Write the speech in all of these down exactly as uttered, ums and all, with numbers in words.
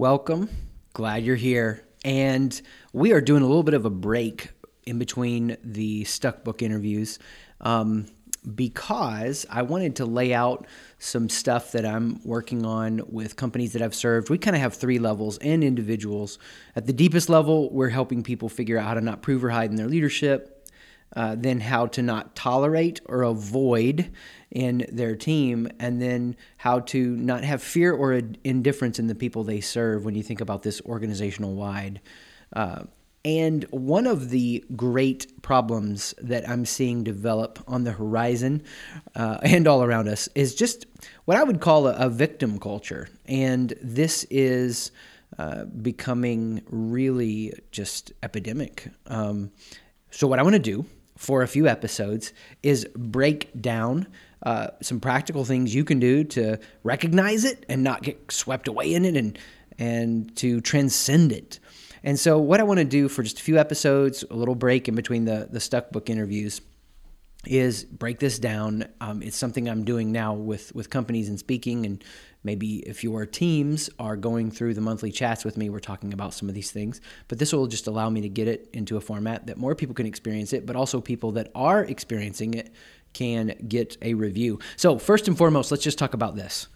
Welcome. Glad you're here. And we are doing a little bit of a break in between the Stuckbook interviews um, because I wanted to lay out some stuff that I'm working on with companies that I've served. We kind of have three levels and individuals. At the deepest level, we're helping people figure out how to not prove or hide in their leadership. Uh, then how to not tolerate or avoid in their team, and then how to not have fear or indifference in the people they serve when you think about this organizational-wide. Uh, and one of the great problems that I'm seeing develop on the horizon uh, and all around us is just what I would call a, a victim culture. And this is uh, becoming really just epidemic. Um, so what I want to do for a few episodes is break down uh, some practical things you can do to recognize it and not get swept away in it and and to transcend it. And so what I want to do for just a few episodes, a little break in between the, the Stuckbook interviews, is break this down. Um, it's something I'm doing now with, with companies and speaking, and maybe if your teams are going through the monthly chats with me, we're talking about some of these things. But this will just allow me to get it into a format that more people can experience it, but also people that are experiencing it can get a review. So first and foremost, let's just talk about this.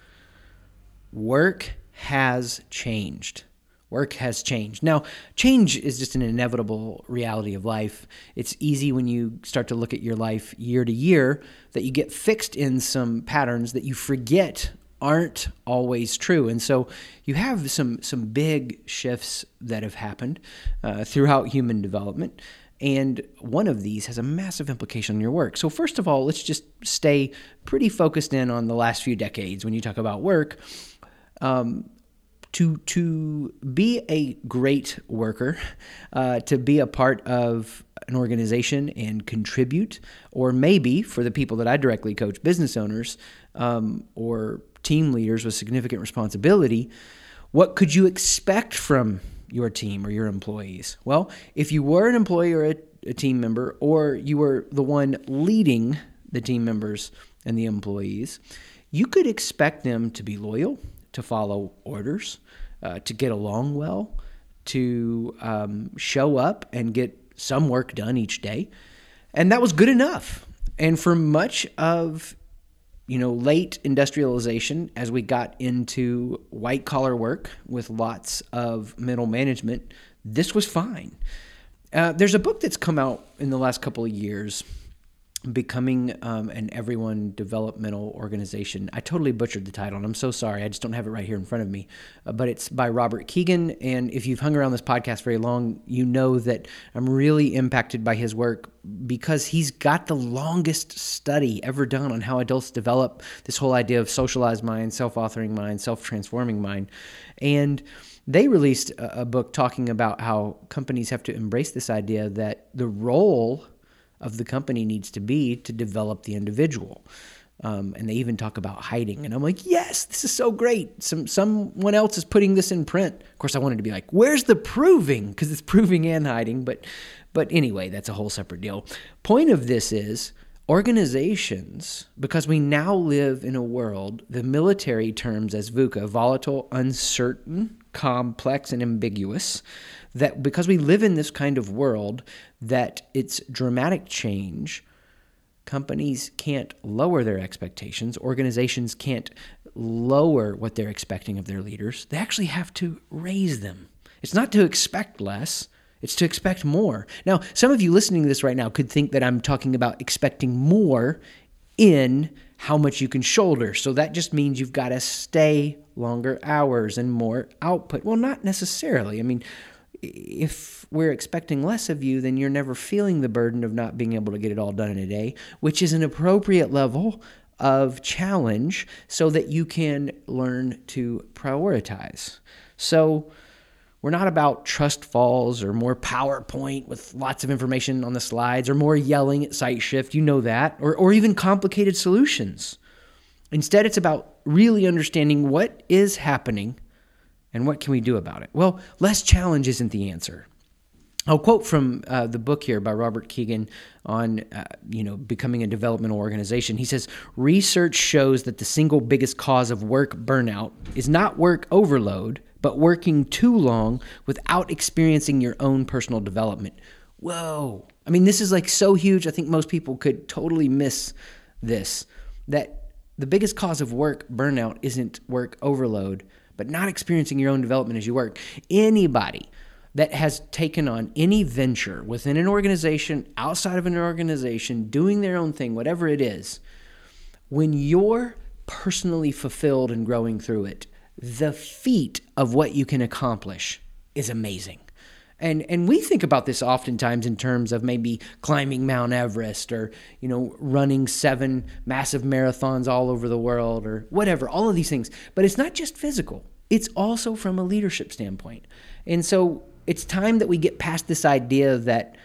Work has changed. Work has changed. Now, change is just an inevitable reality of life. It's easy when you start to look at your life year to year that you get fixed in some patterns that you forget aren't always true. And so you have some some big shifts that have happened uh, throughout human development. And one of these has a massive implication on your work. So first of all, let's just stay pretty focused in on the last few decades when you talk about work. Um, to to be a great worker, uh, to be a part of an organization and contribute, or maybe for the people that I directly coach, business owners um, or team leaders with significant responsibility, what could you expect from your team or your employees? Well, if you were an employee or a, a team member, or you were the one leading the team members and the employees, you could expect them to be loyal, to follow orders, uh, to get along well, to um, show up and get some work done each day. And that was good enough. And for much of you know, late industrialization, as we got into white-collar work with lots of middle management, this was fine. Uh, there's a book that's come out in the last couple of years, Becoming um, an Everyone Developmental Organization. I totally butchered the title, and I'm so sorry. I just don't have it right here in front of me. Uh, but it's by Robert Kegan, and if you've hung around this podcast very long, you know that I'm really impacted by his work because he's got the longest study ever done on how adults develop this whole idea of socialized mind, self-authoring mind, self-transforming mind. And they released a, a book talking about how companies have to embrace this idea that the role of the company needs to be to develop the individual. Um, and they even talk about hiding. And I'm like, yes, this is so great. Some Someone else is putting this in print. Of course, I wanted to be like, where's the proving? Because it's proving and hiding. But, but anyway, that's a whole separate deal. Point of this is organizations, because we now live in a world, the military terms as VUCA, volatile, uncertain, complex, and ambiguous, that because we live in this kind of world that it's dramatic change, companies can't lower their expectations, organizations can't lower what they're expecting of their leaders. They actually have to raise them. It's not to expect less, it's to expect more. Now, some of you listening to this right now could think that I'm talking about expecting more in how much you can shoulder. So that just means you've got to stay longer hours and more output. Well, not necessarily. I mean, if we're expecting less of you, then you're never feeling the burden of not being able to get it all done in a day, which is an appropriate level of challenge so that you can learn to prioritize. So we're not about trust falls or more PowerPoint with lots of information on the slides or more yelling at Sight Shift, you know that, or, or even complicated solutions. Instead, it's about really understanding what is happening and what can we do about it? Well, less challenge isn't the answer. I'll quote from uh, the book here by Robert Kegan on, uh, you know, becoming a developmental organization. He says, research shows that the single biggest cause of work burnout is not work overload, but working too long without experiencing your own personal development. Whoa. I mean, this is like so huge. I think most people could totally miss this, that the biggest cause of work burnout isn't work overload, but not experiencing your own development as you work. Anybody that has taken on any venture within an organization, outside of an organization, doing their own thing, whatever it is, when you're personally fulfilled and growing through it, the feat of what you can accomplish is amazing. And and we think about this oftentimes in terms of maybe climbing Mount Everest, or, you know, running seven massive marathons all over the world, or whatever, all of these things. But it's not just physical. It's also from a leadership standpoint. And so it's time that we get past this idea that,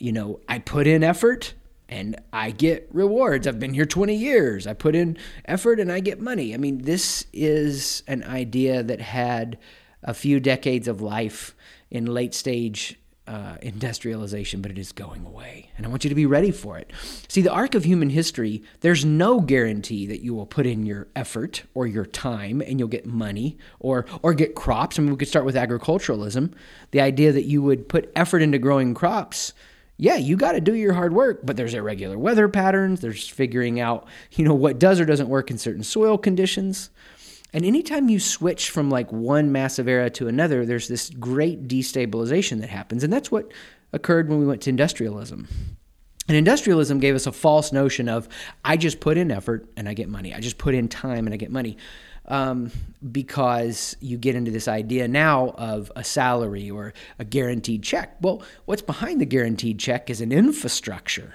you know, I put in effort and I get rewards. I've been here twenty years. I put in effort and I get money. I mean, this is an idea that had a few decades of life in late stage uh, industrialization, but it is going away. And I want you to be ready for it. See, the arc of human history, there's no guarantee that you will put in your effort or your time and you'll get money or or get crops. I mean, we could start with agriculturalism. The idea that you would put effort into growing crops, yeah, you got to do your hard work, but there's irregular weather patterns. There's figuring out, you know, what does or doesn't work in certain soil conditions. And anytime you switch from like one massive era to another, there's this great destabilization that happens. And that's what occurred when we went to industrialism. And industrialism gave us a false notion of, I just put in effort and I get money. I just put in time and I get money. Um, because you get into this idea now of a salary or a guaranteed check. Well, what's behind the guaranteed check is an infrastructure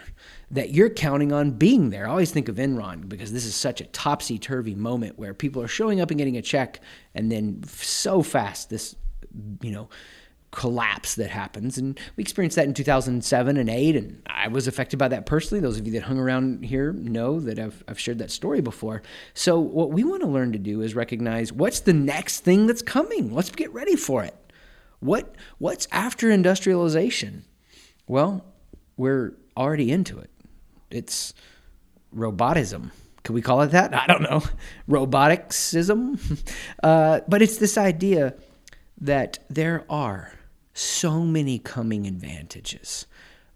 that you're counting on being there. I always think of Enron because this is such a topsy-turvy moment where people are showing up and getting a check, and then so fast this, you know, collapse that happens. And we experienced that in two thousand seven and eight, and I was affected by that personally. Those of you that hung around here know that I've I've shared that story before. So what we want to learn to do is recognize what's the next thing that's coming. Let's get ready for it. What what's after industrialization? Well, we're already into it. It's robotism. Could we call it that? I don't know. Roboticism. Uh, but it's this idea that there are so many coming advantages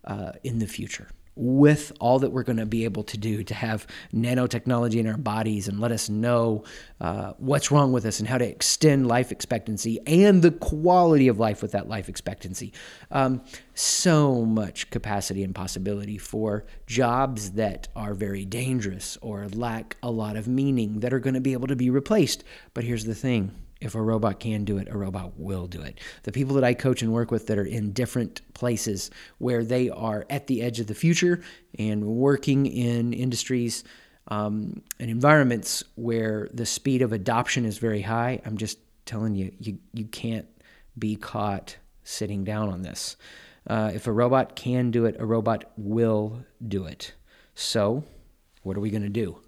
uh, in the future with all that we're going to be able to do to have nanotechnology in our bodies and let us know uh, what's wrong with us and how to extend life expectancy and the quality of life with that life expectancy. Um, so much capacity and possibility for jobs that are very dangerous or lack a lot of meaning that are going to be able to be replaced. But here's the thing. If a robot can do it, a robot will do it. The people that I coach and work with that are in different places where they are at the edge of the future and working in industries um, and environments where the speed of adoption is very high, I'm just telling you, you, you can't be caught sitting down on this. Uh, if a robot can do it, a robot will do it. So what are we going to do?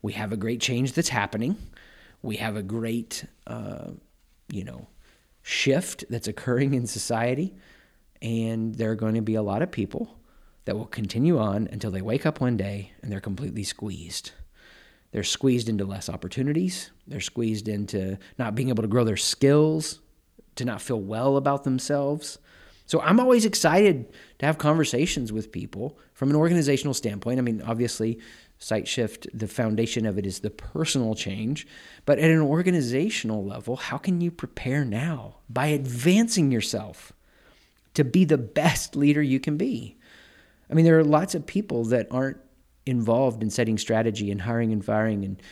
We have a great change that's happening. We have a great, uh, you know, shift that's occurring in society, and there are going to be a lot of people that will continue on until they wake up one day and they're completely squeezed. They're squeezed into less opportunities. They're squeezed into not being able to grow their skills, to not feel well about themselves. So I'm always excited to have conversations with people from an organizational standpoint. I mean, obviously, SightShift, the foundation of it is the personal change. But at an organizational level, how can you prepare now by advancing yourself to be the best leader you can be? I mean, there are lots of people that aren't involved in setting strategy and hiring and firing and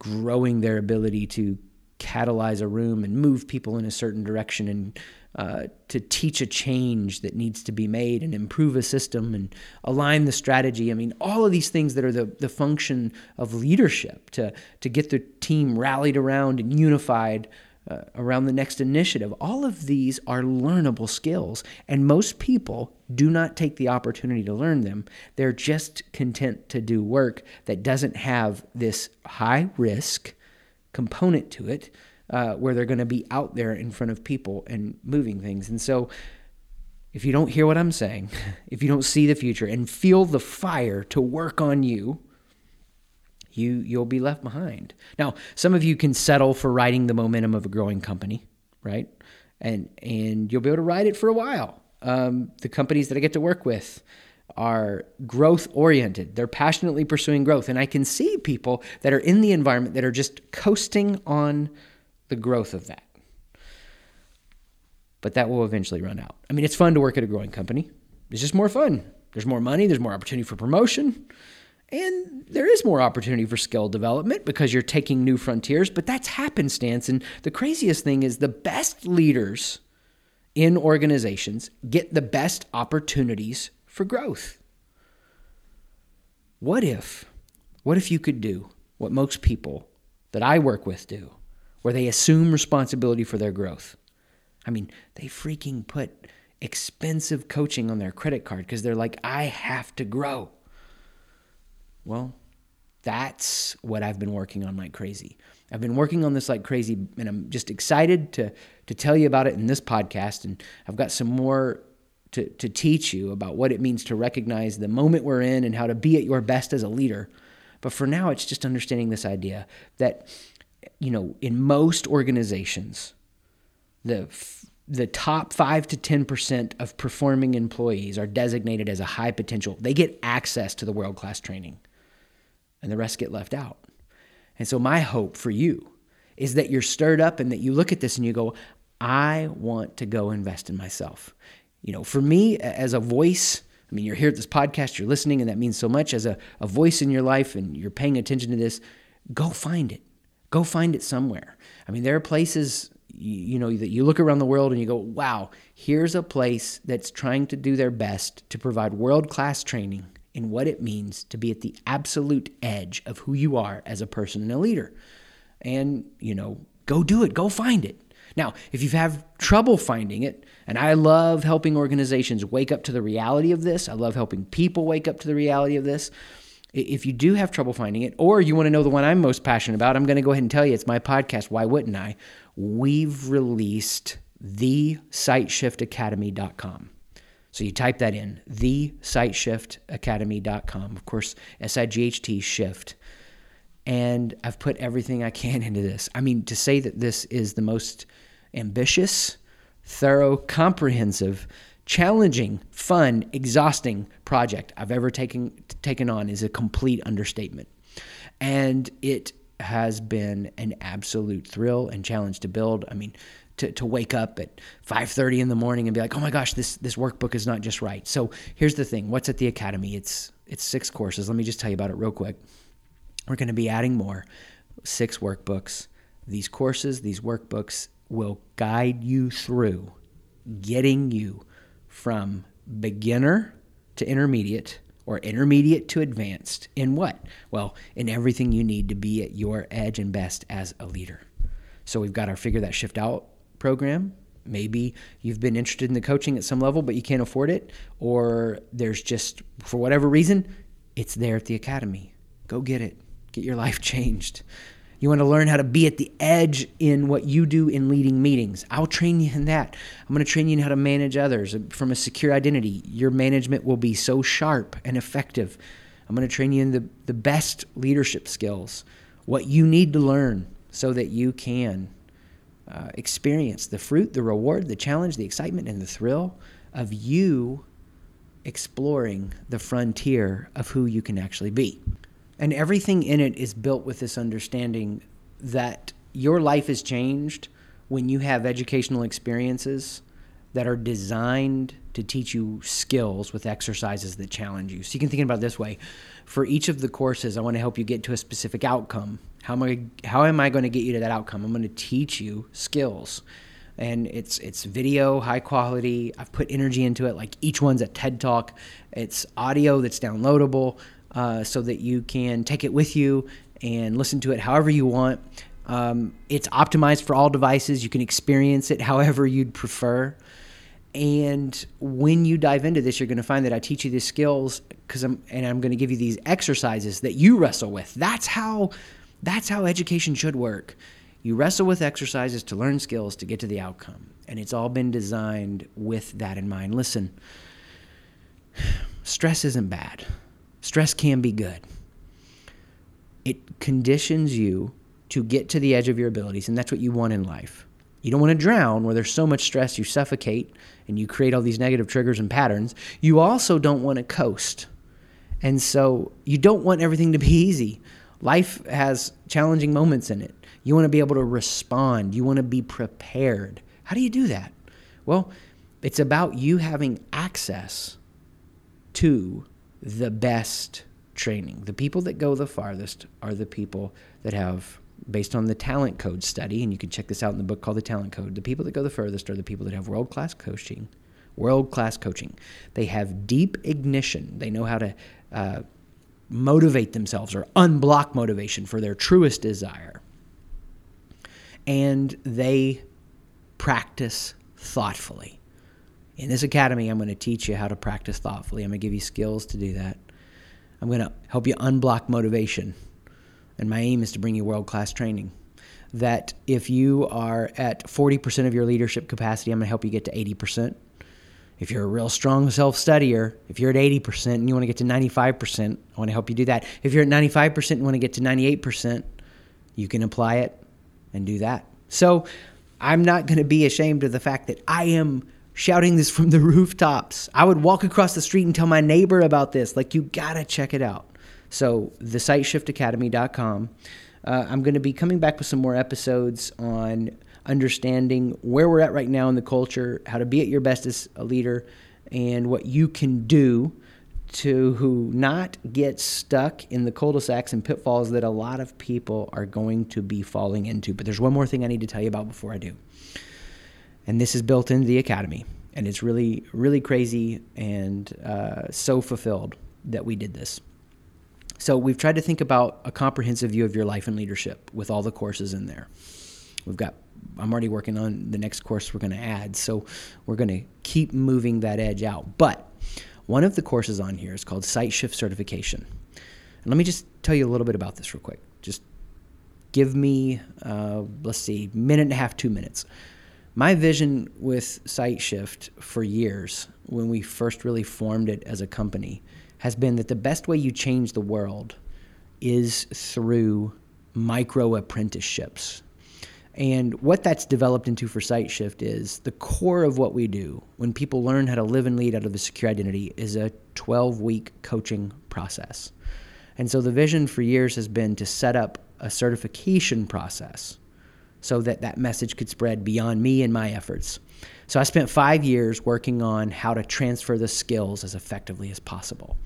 growing their ability to catalyze a room and move people in a certain direction and Uh, to teach a change that needs to be made and improve a system and align the strategy. I mean, all of these things that are the, the function of leadership to, to get the team rallied around and unified uh, around the next initiative. All of these are learnable skills, and most people do not take the opportunity to learn them. They're just content to do work that doesn't have this high risk component to it, Uh, where they're going to be out there in front of people and moving things. And so if you don't hear what I'm saying, if you don't see the future and feel the fire to work on you, you you'll be left behind. Now, some of you can settle for riding the momentum of a growing company, right? And and you'll be able to ride it for a while. Um, the companies that I get to work with are growth-oriented. They're passionately pursuing growth. And I can see people that are in the environment that are just coasting on the growth of that. But that will eventually run out. I mean, it's fun to work at a growing company. It's just more fun. There's more money. There's more opportunity for promotion. And there is more opportunity for skill development because you're taking new frontiers, but that's happenstance. And the craziest thing is the best leaders in organizations get the best opportunities for growth. What if, what if you could do what most people that I work with do, where they assume responsibility for their growth? I mean, they freaking put expensive coaching on their credit card because they're like, I have to grow. Well, that's what I've been working on like crazy. I've been working on this like crazy, and I'm just excited to to tell you about it in this podcast. And I've got some more to, to teach you about what it means to recognize the moment we're in and how to be at your best as a leader. But for now, it's just understanding this idea that, you know, in most organizations, the the top five to ten percent of performing employees are designated as a high potential. They get access to the world-class training, and the rest get left out. And so my hope for you is that you're stirred up and that you look at this and you go, I want to go invest in myself. You know, for me, as a voice, I mean, you're here at this podcast, you're listening, and that means so much. As a, a voice in your life and you're paying attention to this, go find it. Go find it somewhere. I mean, there are places... You know, that you look around the world and you go, wow, here's a place that's trying to do their best to provide world-class training in what it means to be at the absolute edge of who you are as a person and a leader. And, you know, go do it. Go find it. Now, if you have trouble finding it, and I love helping organizations wake up to the reality of this. I love helping people wake up to the reality of this. If you do have trouble finding it, or you want to know the one I'm most passionate about, I'm going to go ahead and tell you it's my podcast, Why Wouldn't I? We've released the Sight Shift Academy dot com. So you type that in, the Sight Shift Academy dot com. Of course, S I G H T shift. And I've put everything I can into this. I mean, to say that this is the most ambitious, thorough, comprehensive, challenging, fun, exhausting project I've ever taken taken on is a complete understatement. And it has been an absolute thrill and challenge to build. I mean, to, to wake up at five thirty in the morning and be like, oh my gosh, this this workbook is not just right. So here's the thing. What's at the Academy? It's it's six courses. Let me just tell you about it real quick. We're going to be adding more. Six workbooks. These courses, these workbooks will guide you through getting you from beginner to intermediate or intermediate to advanced in what? Well, in everything you need to be at your edge and best as a leader. So we've got our Figure That Shift Out program. Maybe you've been interested in the coaching at some level, but you can't afford it, or there's just, for whatever reason, it's there at the Academy. Go get it. Get your life changed. You want to learn how to be at the edge in what you do in leading meetings. I'll train you in that. I'm going to train you in how to manage others from a secure identity. Your management will be so sharp and effective. I'm going to train you in the, the best leadership skills, what you need to learn so that you can uh, experience the fruit, the reward, the challenge, the excitement, and the thrill of you exploring the frontier of who you can actually be. And everything in it is built with this understanding that your life is changed when you have educational experiences that are designed to teach you skills with exercises that challenge you. So you can think about it this way. For each of the courses, I want to help you get to a specific outcome. How am I, how am I going to get you to that outcome? I'm going to teach you skills. And it's it's video, high quality. I've put energy into it. Like each one's a TED Talk. It's audio that's downloadable. Uh, so that you can take it with you and listen to it however you want. Um, it's optimized for all devices. You can experience it however you'd prefer. And when you dive into this, you're going to find that I teach you these skills because I'm and I'm going to give you these exercises that you wrestle with. That's how that's how education should work. You wrestle with exercises to learn skills to get to the outcome, and it's all been designed with that in mind. Listen, stress isn't bad. Stress can be good. It conditions you to get to the edge of your abilities, and that's what you want in life. You don't want to drown where there's so much stress you suffocate and you create all these negative triggers and patterns. You also don't want to coast. And so you don't want everything to be easy. Life has challenging moments in it. You want to be able to respond. You want to be prepared. How do you do that? Well, it's about you having access to the best training. The people that go the farthest are the people that have, based on the talent code study, and you can check this out in the book called The Talent Code, the people that go the furthest are the people that have world-class coaching. World-class coaching. They have deep ignition. They know how to uh, motivate themselves or unblock motivation for their truest desire. And they practice thoughtfully. In this academy, I'm going to teach you how to practice thoughtfully. I'm going to give you skills to do that. I'm going to help you unblock motivation. And my aim is to bring you world-class training. That if you are at forty percent of your leadership capacity, I'm going to help you get to eighty percent. If you're a real strong self-studier, if you're at eighty percent and you want to get to ninety-five percent, I want to help you do that. If you're at ninety-five percent and want to get to ninety-eight percent, you can apply it and do that. So I'm not going to be ashamed of the fact that I am shouting this from the rooftops. I would walk across the street and tell my neighbor about this. Like, you got to check it out. So the Sight Shift Academy dot com. Uh, I'm going to be coming back with some more episodes on understanding where we're at right now in the culture, how to be at your best as a leader, and what you can do to not get stuck in the cul-de-sacs and pitfalls that a lot of people are going to be falling into. But there's one more thing I need to tell you about before I do. And this is built into the academy. And it's really, really crazy and uh, so fulfilled that we did this. So we've tried to think about a comprehensive view of your life and leadership with all the courses in there. We've got, I'm already working on the next course we're going to add. So we're going to keep moving that edge out. But one of the courses on here is called SightShift Certification. And let me just tell you a little bit about this real quick. Just give me, uh, let's see, minute and a half, two minutes. My vision with SightShift for years, when we first really formed it as a company, has been that the best way you change the world is through micro apprenticeships. And what that's developed into for SightShift is the core of what we do when people learn how to live and lead out of a secure identity is a twelve-week coaching process. And so the vision for years has been to set up a certification process so that that message could spread beyond me and my efforts. So I spent five years working on how to transfer the skills as effectively as possible.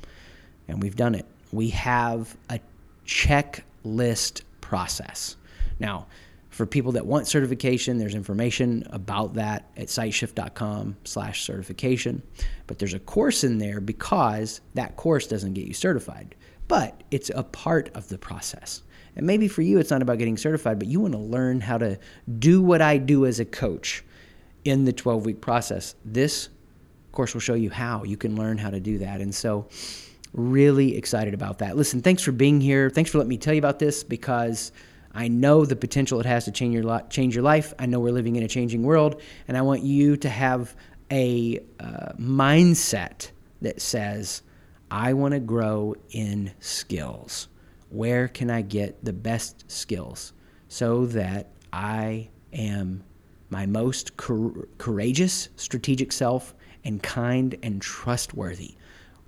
And we've done it. We have a checklist process. Now, for people that want certification, there's information about that at sight shift dot com slash certification. But there's a course in there because that course doesn't get you certified. But it's a part of the process. And maybe for you, it's not about getting certified, but you want to learn how to do what I do as a coach in the twelve-week process. This course will show you how you can learn how to do that. And so really excited about that. Listen, thanks for being here. Thanks for letting me tell you about this because I know the potential it has to change your lo- change your life. I know we're living in a changing world, and I want you to have a uh, mindset that says, I want to grow in skills. Where can I get the best skills so that I am my most cor- courageous, strategic self and kind and trustworthy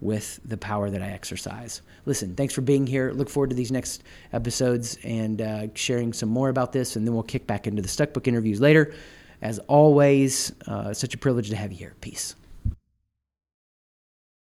with the power that I exercise? Listen, thanks for being here. Look forward to these next episodes and uh, sharing some more about this, and then we'll kick back into the Stuckbook interviews later. As always, uh, such a privilege to have you here. Peace.